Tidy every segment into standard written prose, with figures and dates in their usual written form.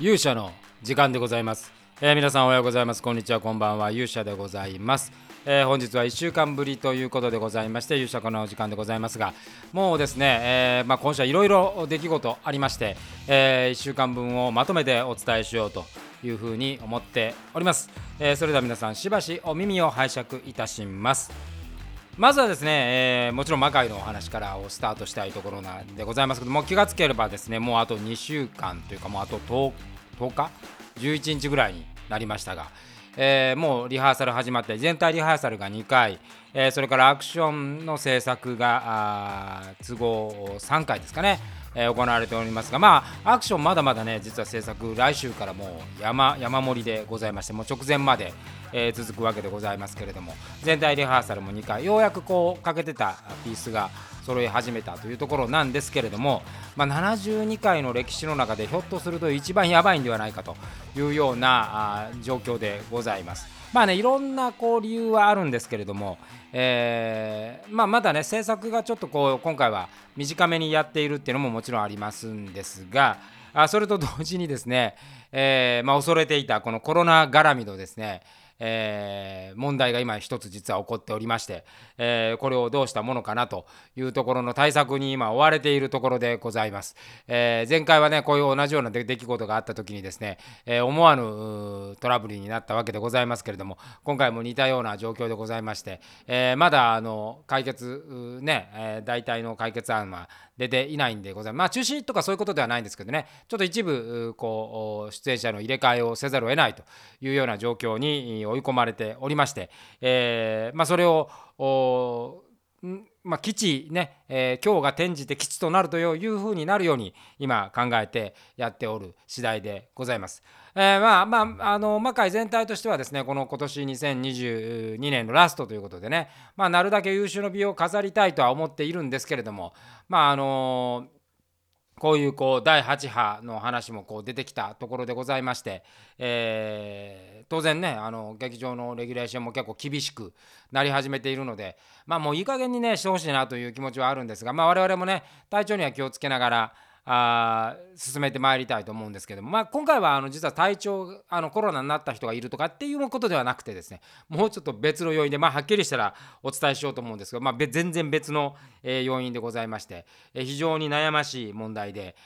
勇者の時間でございます。皆さんおはようございます、こんにちは、こんばんは。勇者でございます。本日は1週間ぶりということでございまして、勇者この時間でございますが、もうですね、今週はいろいろ出来事ありまして、1週間分をまとめてお伝えしようというふうに思っております。それでは皆さんしばしお耳を拝借いたします。まずはですね、もちろん魔界のお話からをスタートしたいところなんでございますけども、気がつければですね、もうあと2週間というか、もうあと10日11日ぐらいになりましたが、もうリハーサル始まって、全体リハーサルが2回、それからアクションの制作が都合3回ですかね、行われておりますが、アクションまだまだね、実は制作来週からもう山盛りでございまして、もう直前まで、続くわけでございますけれども、全体リハーサルも2回、ようやくこうかけてたピースが揃い始めたというところなんですけれども、72回の歴史の中でひょっとすると一番やばいんではないかというような状況でございます。いろんなこう理由はあるんですけれども、まだね、制作がちょっとこう今回は短めにやっているっていうのももちろんありますんですが、それと同時にですね、恐れていたこのコロナ絡みのですね、問題が今一つ実は起こっておりまして、これをどうしたものかなというところの対策に今追われているところでございます。前回はね、こういう同じような出来事があった時にですね、思わぬトラブルになったわけでございますけれども、今回も似たような状況でございまして、まだ解決ね、大体の解決案は出ていないんでございます。中止とかそういうことではないんですけどね、ちょっと一部こう出演者の入れ替えをせざるを得ないというような状況に追い込まれておりまして、それを基地ね、今日が転じて基地となるというふうになるように今考えてやっておる次第でございます。魔界全体としてはですね、この今年2022年のラストということでね、なるだけ優秀の美を飾りたいとは思っているんですけれども、こういう第8波の話も出てきたところでございまして、当然ね、劇場のレギュレーションも結構厳しくなり始めているので、もういい加減にねしてほしいなという気持ちはあるんですが、我々もね、体調には気をつけながら進めてまいりたいと思うんですけども、今回は実は体調コロナになった人がいるとかっていうことではなくてですね、もうちょっと別の要因で、はっきりしたらお伝えしようと思うんですけど、全然別の要因でございまして、非常に悩ましい問題で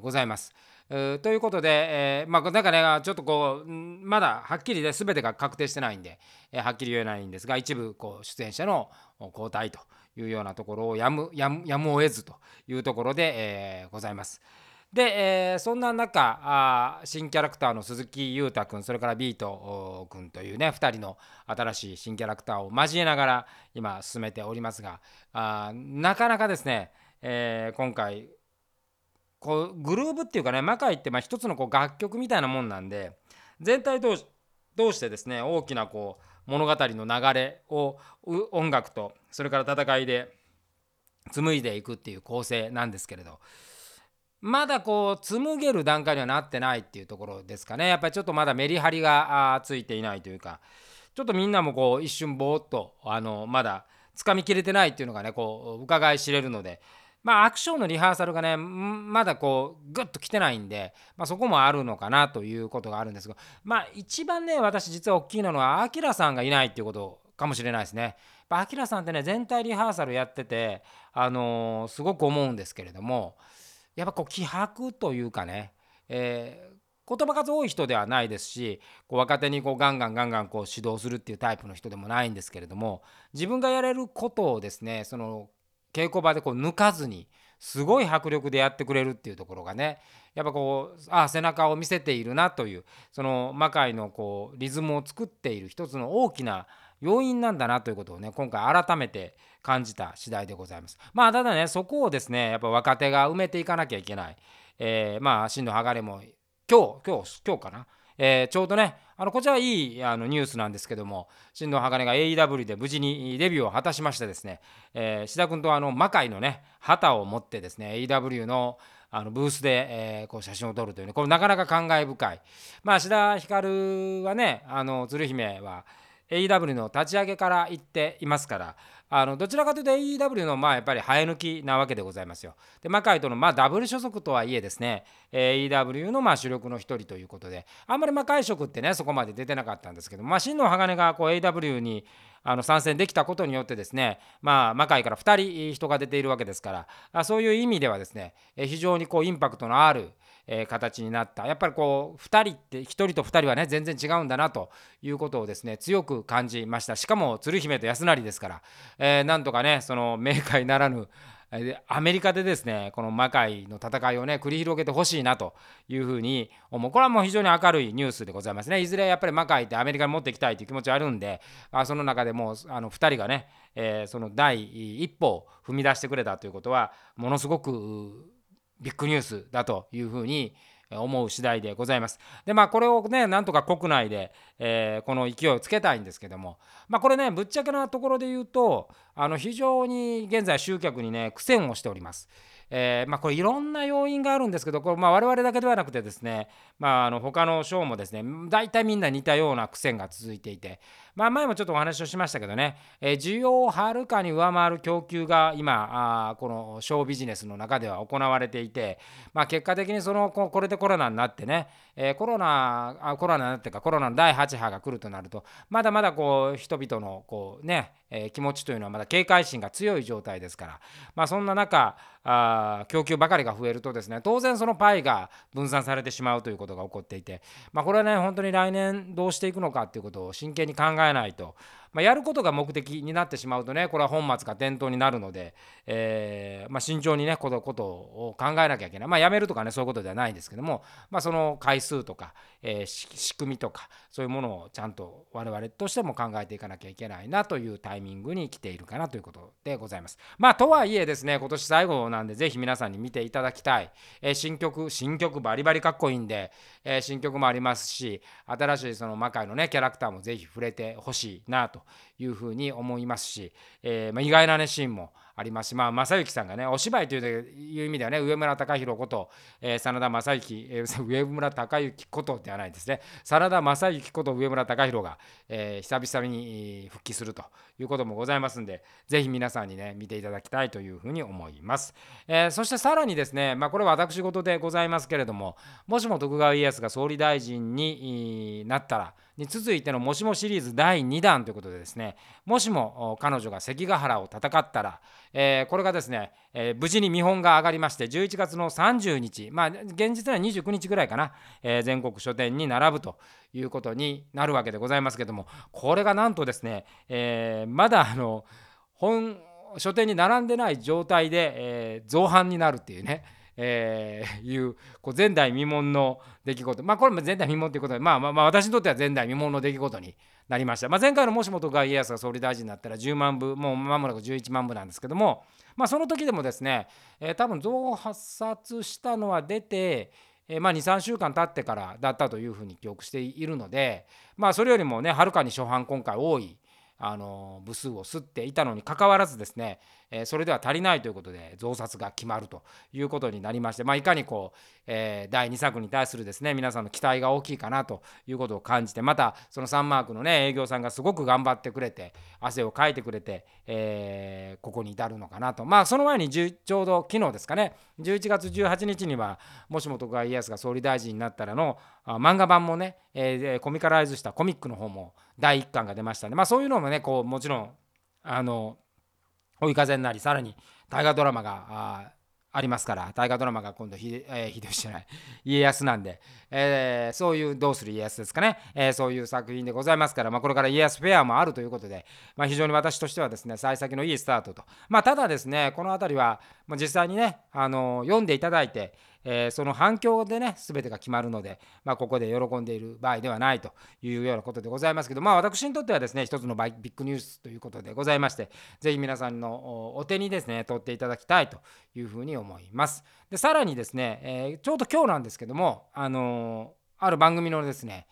ございます。ということで、なんかね、ちょっとまだはっきりね、全てが確定してないんで、はっきり言えないんですが、一部出演者の交代というようなところをやむを得ずというところで、ございます。で、そんな中、新キャラクターの鈴木優太くん、それからビートくんというね、2人の新しい新キャラクターを交えながら今進めておりますが、なかなかですね、今回グルーブっていうかね、魔界って一つの楽曲みたいなもんなんで、全体通してですね、大きな物語の流れを音楽と、それから戦いで紡いでいくっていう構成なんですけれど、まだ紡げる段階にはなってないっていうところですかね。やっぱりちょっとまだメリハリがついていないというか、ちょっとみんなも一瞬ぼーっとまだ掴みきれてないっていうのがね、伺い知れるので、アクションのリハーサルがね、まだグッと来てないんで、そこもあるのかなということがあるんですが、一番ね、私実は大きいのはアキラさんがいないっていうことかもしれないですね。アキラさんってね、全体リハーサルやってて、すごく思うんですけれども、やっぱ気迫というかね、言葉数多い人ではないですし、若手にガンガン指導するっていうタイプの人でもないんですけれども、自分がやれることをですね、その稽古場で抜かずにすごい迫力でやってくれるっていうところがね、やっぱ背中を見せているなという、その魔界のリズムを作っている一つの大きな要因なんだなということをね、今回改めて感じた次第でございます。ただね、そこをですね、やっぱ若手が埋めていかなきゃいけない。真のはがれも今日かな、ちょうどね、こちらはいいニュースなんですけども、真の鋼が AEW で無事にデビューを果たしましてですね、志田君と魔界のね旗を持ってですね、 AEW のブースで、写真を撮るというね、これなかなか感慨深い。志田ひかるはね、鶴姫は AEW の立ち上げから言っていますから、どちらかというと AEW のやっぱり生え抜きなわけでございますよ。でマカイとのダブル所属とはいえですね、AEW の主力の一人ということで、あんまりマカイ色ってねそこまで出てなかったんですけど、真野鋼がAEW に参戦できたことによってですね、マカイから2人人が出ているわけですから、そういう意味ではですね、非常にインパクトのある形になった。やっぱり2人って1人と2人はね全然違うんだなということをですね強く感じました。しかも鶴姫と安成ですから、なんとかねその明快ならぬアメリカでですねこの魔界の戦いをね繰り広げてほしいなというふうに思う。これはもう非常に明るいニュースでございますね。いずれやっぱり魔界ってアメリカに持っていきたいという気持ちあるんで、その中でも2人がね、その第一歩を踏み出してくれたということはものすごくビッグニュースだというふうに思う次第でございます。でこれをねなんとか国内で、この勢いをつけたいんですけども、これねぶっちゃけなところで言うと非常に現在集客にね苦戦をしております。これいろんな要因があるんですけど、これ我々だけではなくてですね、他のショーもですね大体みんな似たような苦戦が続いていて、前もちょっとお話をしましたけどね、需要をはるかに上回る供給が今このショービジネスの中では行われていて、結果的にこれでコロナになってね、コロナの第8波が来るとなると、まだまだ人々の気持ちというのはまだ警戒心が強い状態ですから、そんな中供給ばかりが増えるとですね当然そのパイが分散されてしまうということが起こっていて、これはね本当に来年どうしていくのかということを真剣に考えないと、やることが目的になってしまうとねこれは本末が転倒になるので、慎重にねこのことを考えなきゃいけない。やめるとかねそういうことではないんですけども、その回数とか、仕組みとかそういうものをちゃんと我々としても考えていかなきゃいけないなというタイミングに来ているかなということでございます。とはいえですね今年最後なんでぜひ皆さんに見ていただきたい、新曲バリバリかっこいいんで、新曲もありますし新しいその魔界のねキャラクターもぜひ触れてほしいなというふうに思いますし、意外なねシーンもありますし、正幸さんがねお芝居という意味ではね上村隆弘こと、真田正幸、上村隆之ことではないですね、真田正幸こと上村隆弘が、久々に復帰するということもございますんで、ぜひ皆さんにね見ていただきたいというふうに思います。そしてさらにですね、これは私事でございますけれども、もしも徳川家康が総理大臣になったらに続いてのもしもシリーズ第2弾ということでですね、もしも彼女が関ヶ原を戦ったら、これがですね、無事に見本が上がりまして11月の30日、現実には29日ぐらいかな、全国書店に並ぶということになるわけでございますけども、これがなんとですね、まだ本書店に並んでない状態で、増版になるっていうね、前代未聞の出来事、これも前代未聞ということで、私にとっては前代未聞の出来事になりました。前回のもしも徳川家康が総理大臣になったら10万部、もう間もなく11万部なんですけども、その時でもですね、多分増刷したのは出て、2、3週間経ってからだったというふうに記憶しているので、それよりもねはるかに初版今回多い部数を吸っていたのにかかわらずですね、それでは足りないということで増刷が決まるということになりまして、いかに第2作に対するですね皆さんの期待が大きいかなということを感じて、またそのサンマークのね営業さんがすごく頑張ってくれて汗をかいてくれて、ここに至るのかなと。その前にちょうど昨日ですかね、11月18日にはもしも徳川家康が総理大臣になったらの漫画版もね、コミカライズしたコミックの方も第1巻が出ましたね。そういうのもねもちろん追い風になり、さらに大河ドラマがありますから、大河ドラマが今度秀吉じゃない家康なんで、そういうどうする家康ですかね、そういう作品でございますから、これから家康フェアもあるということで、非常に私としてはですね幸先のいいスタートと。ただですねこの辺りは実際にね読んでいただいて、その反響でね全てが決まるので、ここで喜んでいる場合ではないというようなことでございますけど、私にとってはですね一つのビッグニュースということでございまして、ぜひ皆さんのお手にですね取っていただきたいというふうに思います。でさらにですね、ちょうど今日なんですけども、ある番組のですね、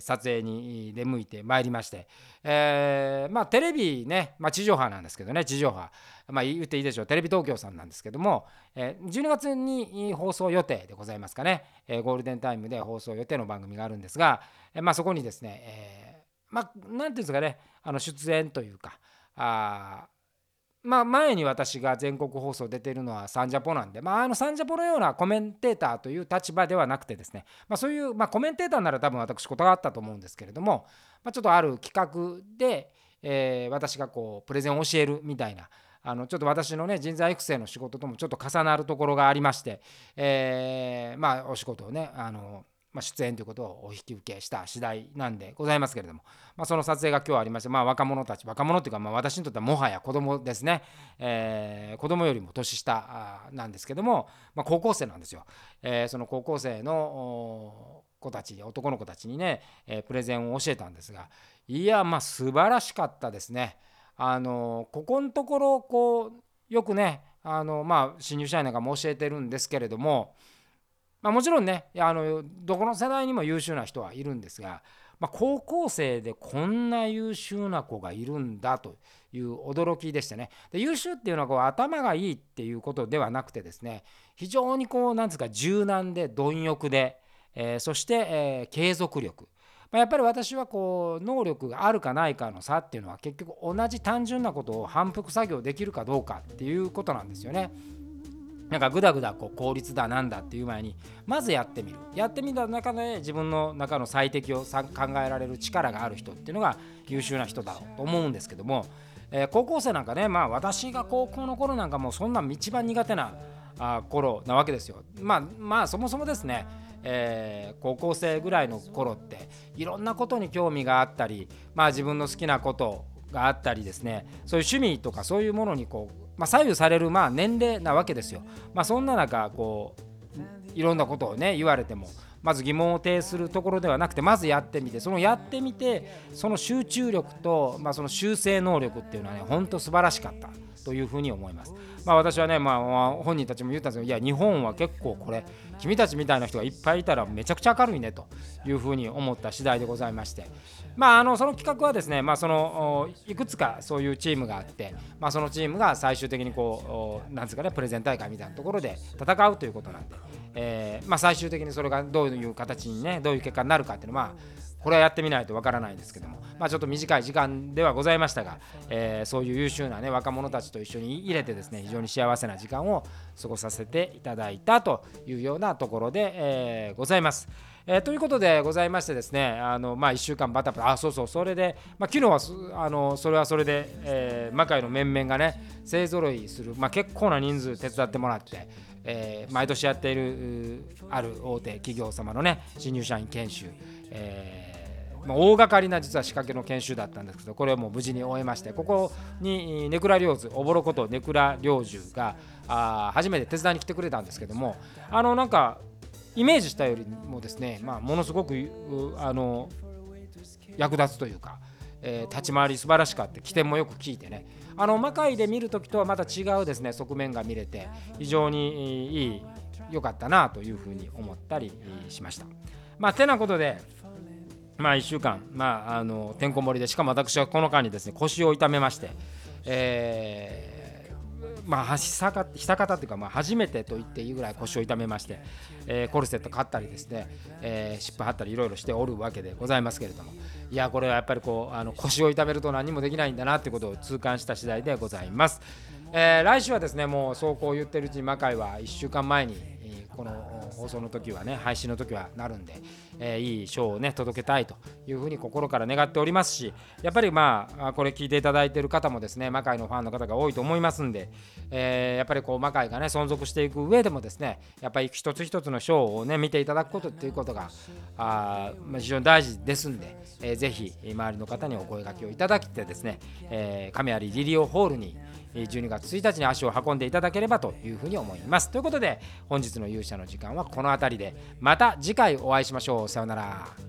撮影に出向いてまいりまして、テレビね、地上波なんですけどね、地上波、言っていいでしょう、テレビ東京さんなんですけども、12月に放送予定でございますかね、ゴールデンタイムで放送予定の番組があるんですが、そこにですね、まあ、なんていうんですかね、出演というか、まあ、前に私が全国放送出てるのはサンジャポなんで、まあ、サンジャポのようなコメンテーターという立場ではなくてですね、まあ、そういう、まあ、コメンテーターなら多分私断ったと思うんですけれども、まあ、ちょっとある企画で、私がこうプレゼンを教えるみたいな、ちょっと私のね人材育成の仕事ともちょっと重なるところがありまして、まあお仕事をねまあ、出演ということをお引き受けした次第なんでございますけれども、まあ、その撮影が今日ありまして、まあ、若者というか、まあ、私にとってはもはや子供ですね、子供よりも年下なんですけども、まあ、高校生なんですよ、その高校生の子たち、男の子たちにね、プレゼンを教えたんですが、いやまあ素晴らしかったですね。ここのところこうよくねまあ、新入社員なんかも教えてるんですけれども、まあ、もちろんねどこの世代にも優秀な人はいるんですが、まあ、高校生でこんな優秀な子がいるんだという驚きでしたね。で優秀っていうのはこう頭がいいっていうことではなくてですね、非常にこうなんですか柔軟で貪欲で、そして、継続力、まあ、やっぱり私はこう能力があるかないかの差っていうのは結局同じ単純なことを反復作業できるかどうかっていうことなんですよね。なんかグダグダこう効率だなんだっていう前にまずやってみた中で自分の中の最適を考えられる力がある人っていうのが優秀な人だと思うんですけども、高校生なんかね、まあ私が高校の頃なんかもうそんな一番苦手な頃なわけですよ。まあそもそもですね、高校生ぐらいの頃っていろんなことに興味があったり、まあ自分の好きなことがあったりですね、そういう趣味とかそういうものにこうまあ、左右されるまあ年齢なわけですよ。まあ、そんな中こういろんなことをね言われてもまず疑問を呈するところではなくて、まずやってみて、そのやってみてその集中力と、まあ、その修正能力っていうのはね本当素晴らしかったというふうに思います。まあ、私はね、まあ、本人たちも言ったんですけど、いや日本は結構これ君たちみたいな人がいっぱいいたらめちゃくちゃ明るいねというふうに思った次第でございまして、まあ、その企画はですね、まあ、そのいくつかそういうチームがあって、まあ、そのチームが最終的にこうなんですかねプレゼン大会みたいなところで戦うということなんで、まあ、最終的にそれがどういう形にねどういう結果になるかっていうのは、まあこれはやってみないとわからないんですけども、まあ、ちょっと短い時間ではございましたが、そういう優秀な、ね、若者たちと一緒に入れてですね、非常に幸せな時間を過ごさせていただいたというようなところで、ございます。ということでございましてですね、まあ、1週間バタバタ、それで、まあ、昨日はそれはそれで、魔界の面々がね勢ぞろいする、まあ、結構な人数手伝ってもらって、毎年やっているある大手企業様のね新入社員研修、まあ、大掛かりな実は仕掛けの研修だったんですけど、これをもう無事に終えまして、ここに根倉良寿、おぼろこと根倉良寿が初めて手伝いに来てくれたんですけども、なんかイメージしたよりもですね、まあ、ものすごく役立つというか、立ち回り素晴らしかった、起点もよく聞いてね、魔界で見るときとはまた違うですね側面が見れて非常に良かったなというふうに思ったりしました。まあ、てなことで、まあ、1週間、まあ、てんこ盛りで、しかも私はこの間にですね腰を痛めまして、まあ、久方というか、まあ、初めてと言っていいぐらい腰を痛めまして、コルセット買ったりですね、湿布貼ったりいろいろしておるわけでございますけれども、いやこれはやっぱりこう腰を痛めると何もできないんだなということを痛感した次第でございます。来週はですね、もうそうこう言ってるうちに魔界は1週間前にこの放送の時はね、配信の時はなるんで、いいショーをね届けたいというふうに心から願っておりますし、やっぱりまあこれ聞いていただいている方もですね魔界のファンの方が多いと思いますんで、やっぱりこう魔界がね存続していく上でもですね、やっぱり一つ一つのショーをね見ていただくことっていうことが非常に大事ですんで、ぜひ周りの方にお声掛けをいただきてですね、亀有リリオホールに12月1日に足を運んでいただければというふうに思います。ということで本日の勇者の時間はこの辺りで、また次回お会いしましょう。さようなら。